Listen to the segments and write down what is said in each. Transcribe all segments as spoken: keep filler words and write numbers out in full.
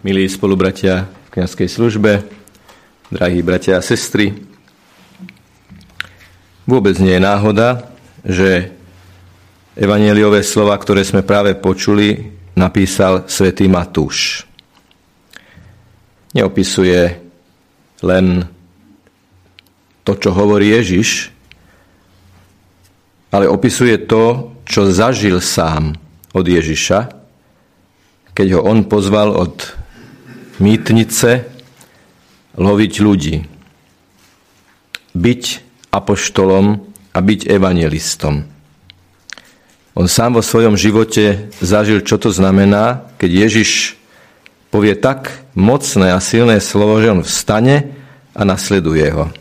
milí spolubratia v kňazskej službe, drahí bratia a sestry. Vôbec nie je náhoda, že evanjeliové slova, ktoré sme práve počuli, napísal svätý Matúš. Neopisuje len to, čo hovorí Ježiš, ale opisuje to, čo zažil sám od Ježiša, keď ho on pozval od mýtnice loviť ľudí, byť apoštolom a byť evanjelistom. On sám vo svojom živote zažil, čo to znamená, keď Ježiš povie tak mocné a silné slovo, že on vstane a nasleduje ho.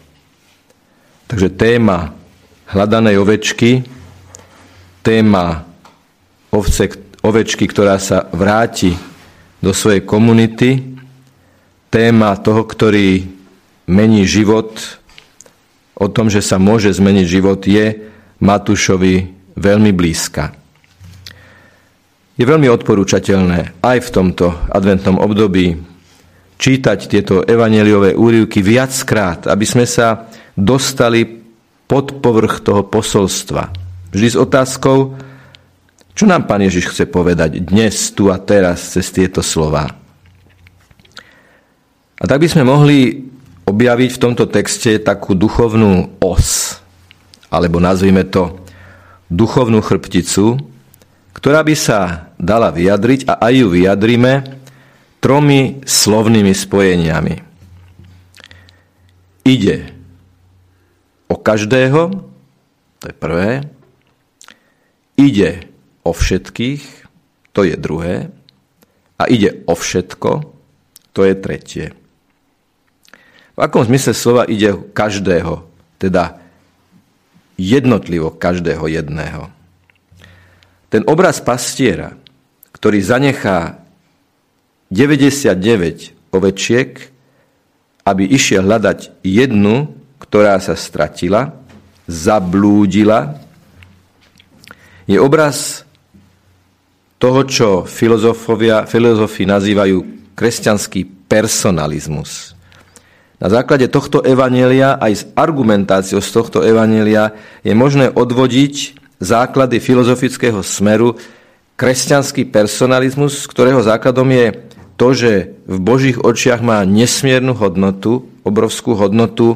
Takže téma hľadanej ovečky, téma ovce, ovečky, ktorá sa vráti do svojej komunity, téma toho, ktorý mení život, o tom, že sa môže zmeniť život, je Matúšovi veľmi blízka. Je veľmi odporúčateľné aj v tomto adventnom období čítať tieto evanjeliové úryvky viackrát, aby sme sa dostali pod povrch toho posolstva. Vždy s otázkou, čo nám Pán Ježiš chce povedať dnes, tu a teraz, cez tieto slová. A tak by sme mohli objaviť v tomto texte takú duchovnú os, alebo nazvime to duchovnú chrbticu, ktorá by sa dala vyjadriť, a aj ju vyjadrime, tromi slovnými spojeniami. Ide o každého, to je prvé. Ide o všetkých, to je druhé. A ide o všetko, to je tretie. V akom zmysle slova ide o každého, teda jednotlivo každého jedného. Ten obraz pastiera, ktorý zanechá deväťdesiatdeväť ovečiek, aby išiel hľadať jednu, ktorá sa stratila, zablúdila, je obraz toho, čo filozofovia, filozofi nazývajú kresťanský personalizmus. Na základe tohto evanjelia, aj s argumentáciou z tohto evanjelia, je možné odvodiť základy filozofického smeru kresťanský personalizmus, ktorého základom je to, že v Božích očiach má nesmiernu hodnotu, obrovskú hodnotu,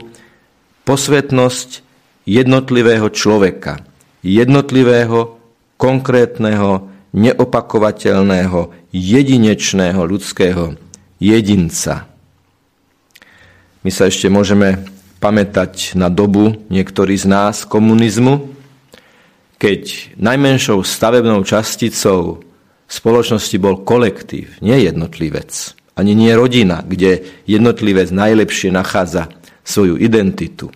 posvetnosť jednotlivého človeka, jednotlivého, konkrétneho, neopakovateľného, jedinečného ľudského jedinca. My sa ešte môžeme pamätať na dobu niektorí z nás komunizmu, keď najmenšou stavebnou časticou spoločnosti bol kolektív, nie jednotlivec, ani nie rodina, kde jednotlivec najlepšie nachádza svoju identitu.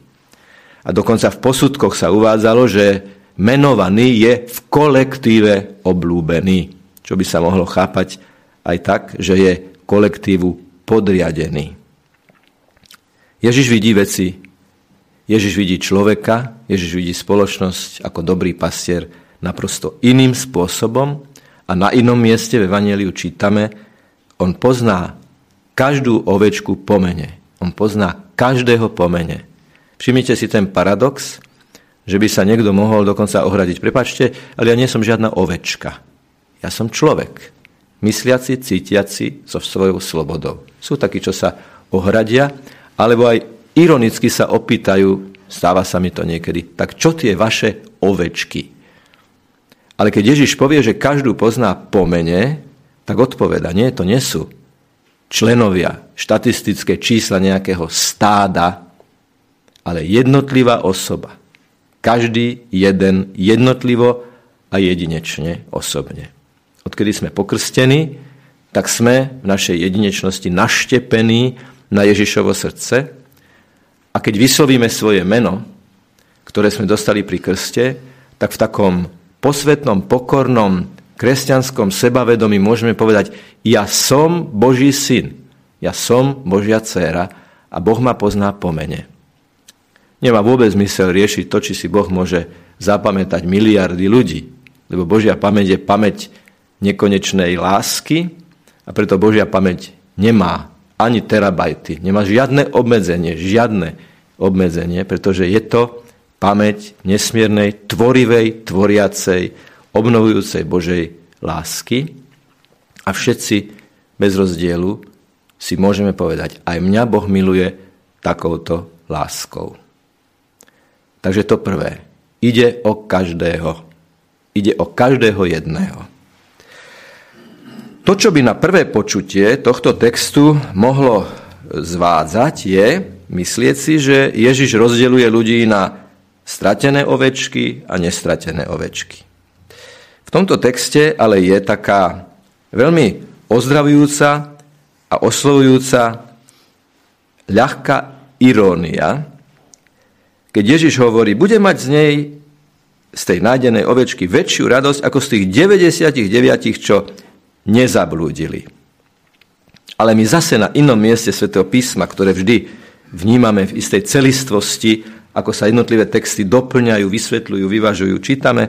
A dokonca v posudkoch sa uvádzalo, že menovaný je v kolektíve obľúbený, čo by sa mohlo chápať aj tak, že je kolektívu podriadený. Ježiš vidí veci, Ježiš vidí človeka, Ježiš vidí spoločnosť ako dobrý pastier naprosto iným spôsobom a na inom mieste v evanjeliu čítame, on pozná každú ovečku po mene. On pozná každého po mene. Všimnite si ten paradox, že by sa niekto mohol dokonca ohradiť. Prepáčte, ale ja nie som žiadna ovečka. Ja som človek. Mysliaci, cítiaci so svojou slobodou. Sú takí, čo sa ohradia, alebo aj ironicky sa opýtajú, stáva sa mi to niekedy, tak čo tie vaše ovečky? Ale keď Ježiš povie, že každú pozná po mene, tak odpoveda, nie, to nie sú členovia, štatistické čísla nejakého stáda, ale jednotlivá osoba. Každý jeden jednotlivo a jedinečne osobne. Odkedy sme pokrstení, tak sme v našej jedinečnosti naštepení na Ježišovo srdce. A keď vyslovíme svoje meno, ktoré sme dostali pri krste, tak v takom posvetnom, pokornom, kresťanskom sebavedomí môžeme povedať, ja som Boží syn, ja som Božia dcéra a Boh ma pozná po mene. Nemá vôbec zmysel riešiť to, či si Boh môže zapamätať miliardy ľudí, lebo Božia pamäť je pamäť nekonečnej lásky a preto Božia pamäť nemá ani terabajty, nemá žiadne obmedzenie, žiadne obmedzenie, pretože je to pamäť nesmiernej, tvorivej, tvoriacej, obnovujúcej Božej lásky. A všetci bez rozdielu si môžeme povedať, aj mňa Boh miluje takouto láskou. Takže to prvé. Ide o každého. Ide o každého jedného. To, čo by na prvé počutie tohto textu mohlo zvádzať, je myslieť si, že Ježiš rozdeľuje ľudí na stratené ovečky a nestratené ovečky. V tomto texte ale je taká veľmi ozdravujúca a oslovujúca ľahká irónia, keď Ježiš hovorí, bude mať z nej, z tej nájdenej ovečky, väčšiu radosť ako z tých deväťdesiatdeväť, čo nezablúdili. Ale my zase na inom mieste svätého písma, ktoré vždy vnímame v istej celistvosti, ako sa jednotlivé texty doplňajú, vysvetľujú, vyvažujú, čítame.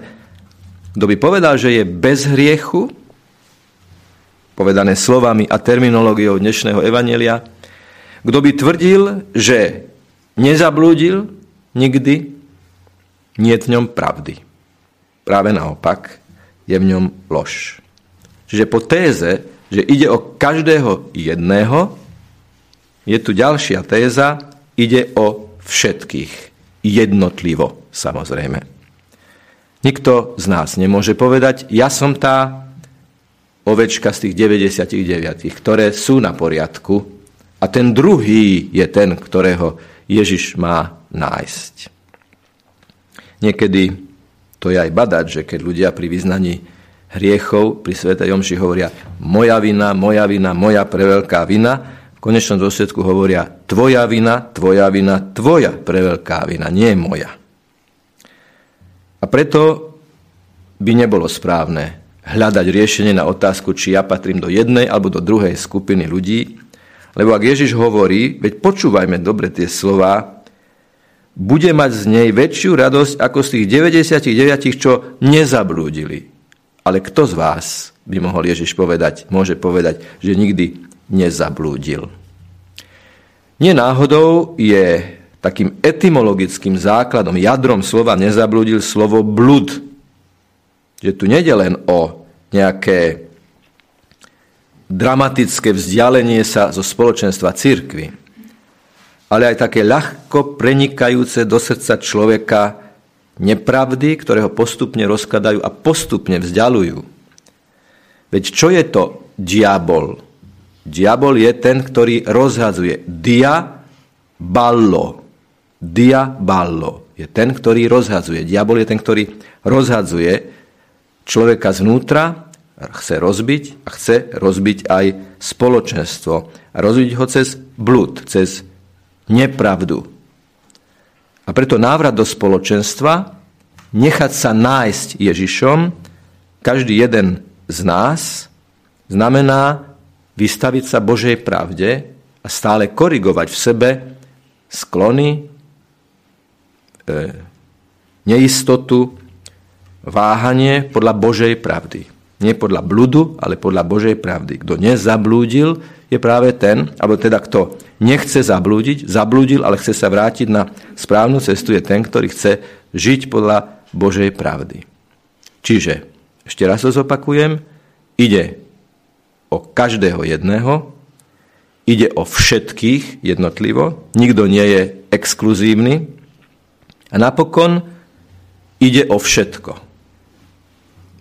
Kto by povedal, že je bez hriechu, povedané slovami a terminológiou dnešného evanjelia, kto by tvrdil, že nezablúdil nikdy, nie je v ňom pravdy. Práve naopak, je v ňom lož. Čiže po téze, že ide o každého jedného, je tu ďalšia téza, ide o všetkých. Jednotlivo, samozrejme. Nikto z nás nemôže povedať, ja som tá ovečka z tých deväťdesiatdeväť, ktoré sú na poriadku, a ten druhý je ten, ktorého Ježiš má nájsť. Niekedy to je aj badať, že keď ľudia pri vyznaní hriechov pri svätej omši hovoria moja vina, moja vina, moja preveľká vina. V konečnom dôsledku hovoria tvoja vina, tvoja vina, tvoja preveľká vina, nie moja. A preto by nebolo správne hľadať riešenie na otázku, či ja patrím do jednej alebo do druhej skupiny ľudí. Lebo ak Ježiš hovorí, veď počúvajme dobre tie slová, bude mať z nej väčšiu radosť ako z tých deväťdesiatdeväť, čo nezablúdili. Ale kto z vás, by mohol Ježiš povedať, môže povedať, že nikdy nezablúdil? Nenáhodou je takým etymologickým základom, jadrom slova nezablúdil slovo blud. Že tu nejde len o nejaké dramatické vzdialenie sa zo spoločenstva cirkvi, ale aj také ľahko prenikajúce do srdca človeka nepravdy, ktoré ho postupne rozkladajú a postupne vzdialujú. Veď čo je to diabol? Diabol je ten, ktorý rozhadzuje. Dia-ballo. Dia-ballo je ten, ktorý rozhadzuje. Diabol je ten, ktorý rozhadzuje človeka zvnútra, chce rozbiť a chce rozbiť aj spoločenstvo. A rozbiť ho cez blúd, cez nepravdu. A preto návrat do spoločenstva, nechať sa nájsť Ježišom, každý jeden z nás, znamená vystaviť sa Božej pravde a stále korigovať v sebe sklony, neistotu, váhanie podľa Božej pravdy. Nie podľa bludu, ale podľa Božej pravdy. Kto nezablúdil, je práve ten, alebo teda kto nechce zablúdiť, zablúdil, ale chce sa vrátiť na správnu cestu, je ten, ktorý chce žiť podľa Božej pravdy. Čiže, ešte raz to zopakujem, ide o každého jedného, ide o všetkých jednotlivo, nikto nie je exkluzívny a napokon ide o všetko.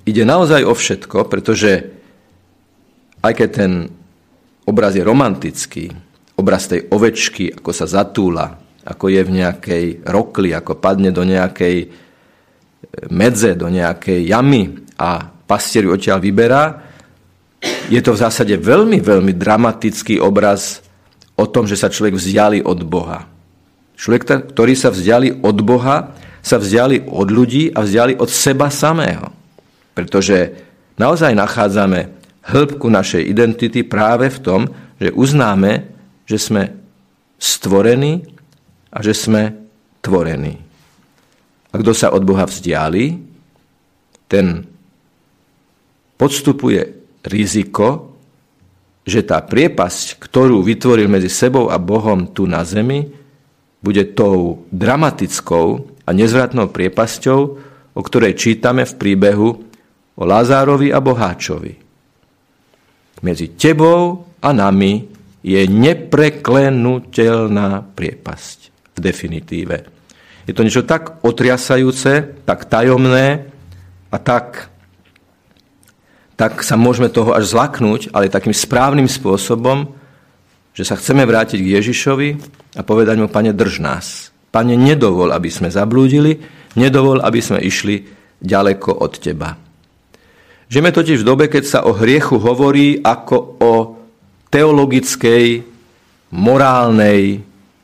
Ide naozaj o všetko, pretože aj keď ten obraz je romantický, obraz tej ovečky, ako sa zatúla, ako je v nejakej rokli, ako padne do nejakej medze, do nejakej jamy a pastier ju odtiaľ vyberá. Je to v zásade veľmi, veľmi dramatický obraz o tom, že sa človek vzdiali od Boha. Človek, ktorý sa vzdiali od Boha, sa vzdiali od ľudí a vzdiali od seba samého. Pretože naozaj nachádzame hĺbku našej identity práve v tom, že uznáme, že sme stvorení a že sme tvorení. A kto sa od Boha vzdialí, ten podstupuje riziko že tá priepasť, ktorú vytvoril medzi sebou a Bohom tu na zemi, bude tou dramatickou a nezvratnou priepasťou, o ktorej čítame v príbehu o Lázárovi a boháčovi. Medzi tebou a nami je nepreklenutelná priepasť v definitíve. Je to niečo tak otriasajúce, tak tajomné a tak... tak sa môžeme toho až zlaknúť, ale takým správnym spôsobom, že sa chceme vrátiť k Ježišovi a povedať mu, Pane, drž nás. Pane, nedovol, aby sme zablúdili, nedovol, aby sme išli ďaleko od Teba. Žijeme totiž v dobe, keď sa o hriechu hovorí ako o teologickej, morálnej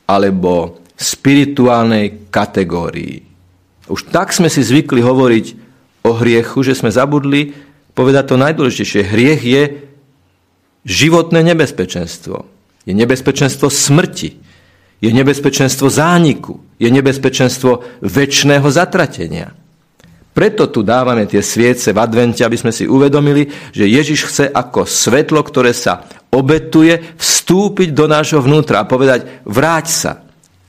alebo spirituálnej kategórii. Už tak sme si zvykli hovoriť o hriechu, že sme zabudli povedať to najdôležitejšie. Hriech je životné nebezpečenstvo. Je nebezpečenstvo smrti. Je nebezpečenstvo zániku. Je nebezpečenstvo večného zatratenia. Preto tu dávame tie sviece v advente, aby sme si uvedomili, že Ježiš chce ako svetlo, ktoré sa obetuje, vstúpiť do nášho vnútra a povedať, vráť sa,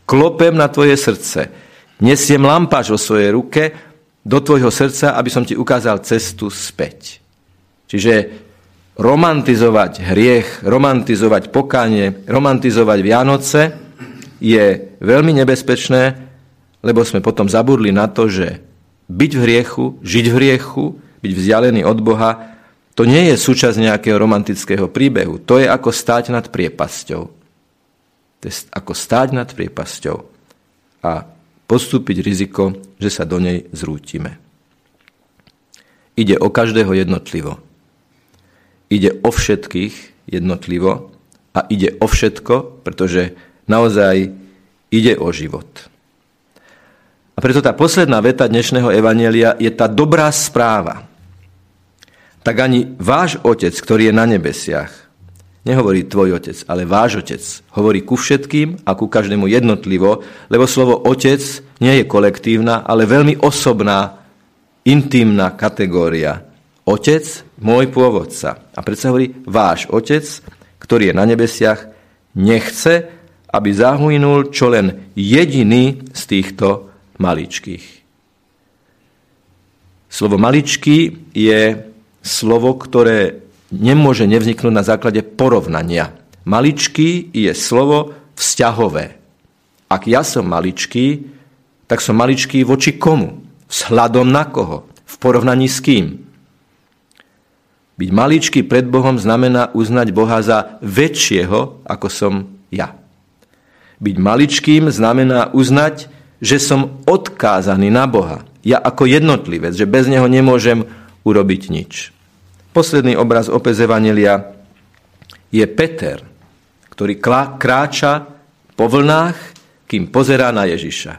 klopem na tvoje srdce, nesiem lampáš vo svojej ruke do tvojho srdca, aby som ti ukázal cestu späť. Čiže romantizovať hriech, romantizovať pokánie, romantizovať Vianoce je veľmi nebezpečné, lebo sme potom zabudli na to, že byť v hriechu, žiť v hriechu, byť vzdialený od Boha, to nie je súčasť nejakého romantického príbehu. To je ako stáť nad priepasťou. To je ako stáť nad priepasťou a postúpiť riziko, že sa do nej zrútime. Ide o každého jednotlivo. Ide o všetkých jednotlivo a ide o všetko, pretože naozaj ide o život. A preto tá posledná veta dnešného evanjelia je tá dobrá správa. Tak ani váš otec, ktorý je na nebesiach, nehovorí tvoj otec, ale váš otec, hovorí ku všetkým a ku každému jednotlivo, lebo slovo otec nie je kolektívna, ale veľmi osobná, intimná kategória. Otec, môj pôvodca. A predsa hovorí váš otec, ktorý je na nebesiach, nechce, aby zahynul čo len jediný z týchto maličkých. Slovo maličký je slovo, ktoré nemôže nevzniknúť na základe porovnania. Maličký je slovo vzťahové. Ak ja som maličký, tak som maličký voči komu? Vzhľadom na koho? V porovnaní s kým? Byť maličký pred Bohom znamená uznať Boha za väčšieho, ako som ja. Byť maličkým znamená uznať, že som odkázaný na Boha. Ja ako jednotlivec, že bez neho nemôžem urobiť nič. Posledný obraz opäť z evanjelia je Peter, ktorý kráča po vlnách, kým pozerá na Ježiša.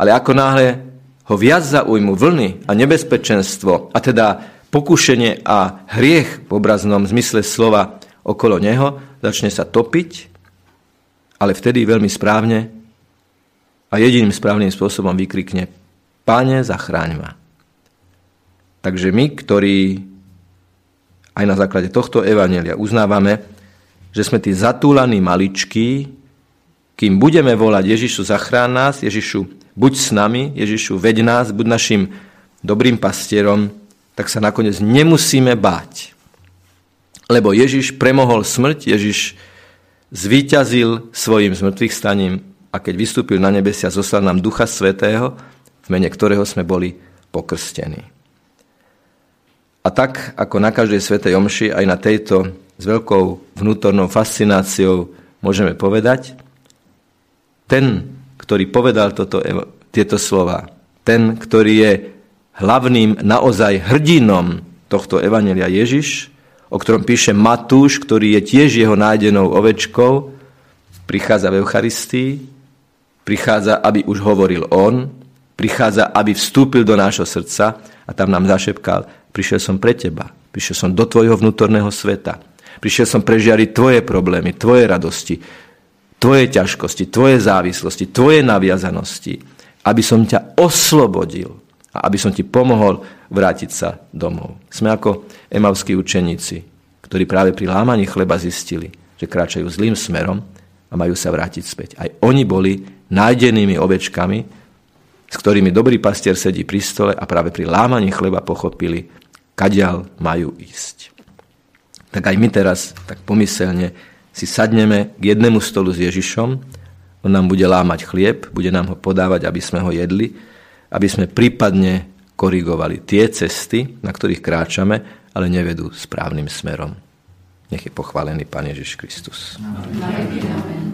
Ale ako náhle ho viac zaujmu vlny a nebezpečenstvo, a teda pokušenie a hriech v obraznom zmysle slova okolo neho, začne sa topiť, ale vtedy veľmi správne a jediným správnym spôsobom vykrikne, Pane, zachráň ma. Takže my, ktorí aj na základe tohto evanjelia uznávame, že sme tí zatúlaní maličkí, kým budeme volať Ježišu, zachráň nás, Ježišu, buď s nami, Ježišu, veď nás, buď našim dobrým pastierom, tak sa nakoniec nemusíme báť. Lebo Ježiš premohol smrť, Ježiš zvíťazil svojim zmŕtvychvstaním. A keď vystúpil na nebesia, zoslal nám Ducha Svätého, v mene ktorého sme boli pokrstení. A tak, ako na každej svätej omši, aj na tejto s veľkou vnútornou fascináciou môžeme povedať, ten, ktorý povedal toto, tieto slova, ten, ktorý je hlavným naozaj hrdinom tohto evanjelia Ježiš, o ktorom píše Matúš, ktorý je tiež jeho nájdenou ovečkou, prichádza v Eucharistii, prichádza, aby už hovoril on, prichádza, aby vstúpil do nášho srdca a tam nám zašepkal, prišiel som pre teba, prišiel som do tvojho vnútorného sveta, prišiel som prežiariť tvoje problémy, tvoje radosti, tvoje ťažkosti, tvoje závislosti, tvoje naviazanosti, aby som ťa oslobodil a aby som ti pomohol vrátiť sa domov. Sme ako emavskí učeníci, ktorí práve pri lámaní chleba zistili, že kráčajú zlým smerom a majú sa vrátiť späť. Aj oni boli nájdenými ovečkami, s ktorými dobrý pastier sedí pri stole a práve pri lámaní chleba pochopili, kadiaľ majú ísť. Tak aj my teraz tak pomyselne si sadneme k jednému stolu s Ježišom, on nám bude lámať chlieb, bude nám ho podávať, aby sme ho jedli, aby sme prípadne korigovali tie cesty, na ktorých kráčame, ale nevedú správnym smerom. Nech je pochválený Pán Ježiš Kristus. Amen.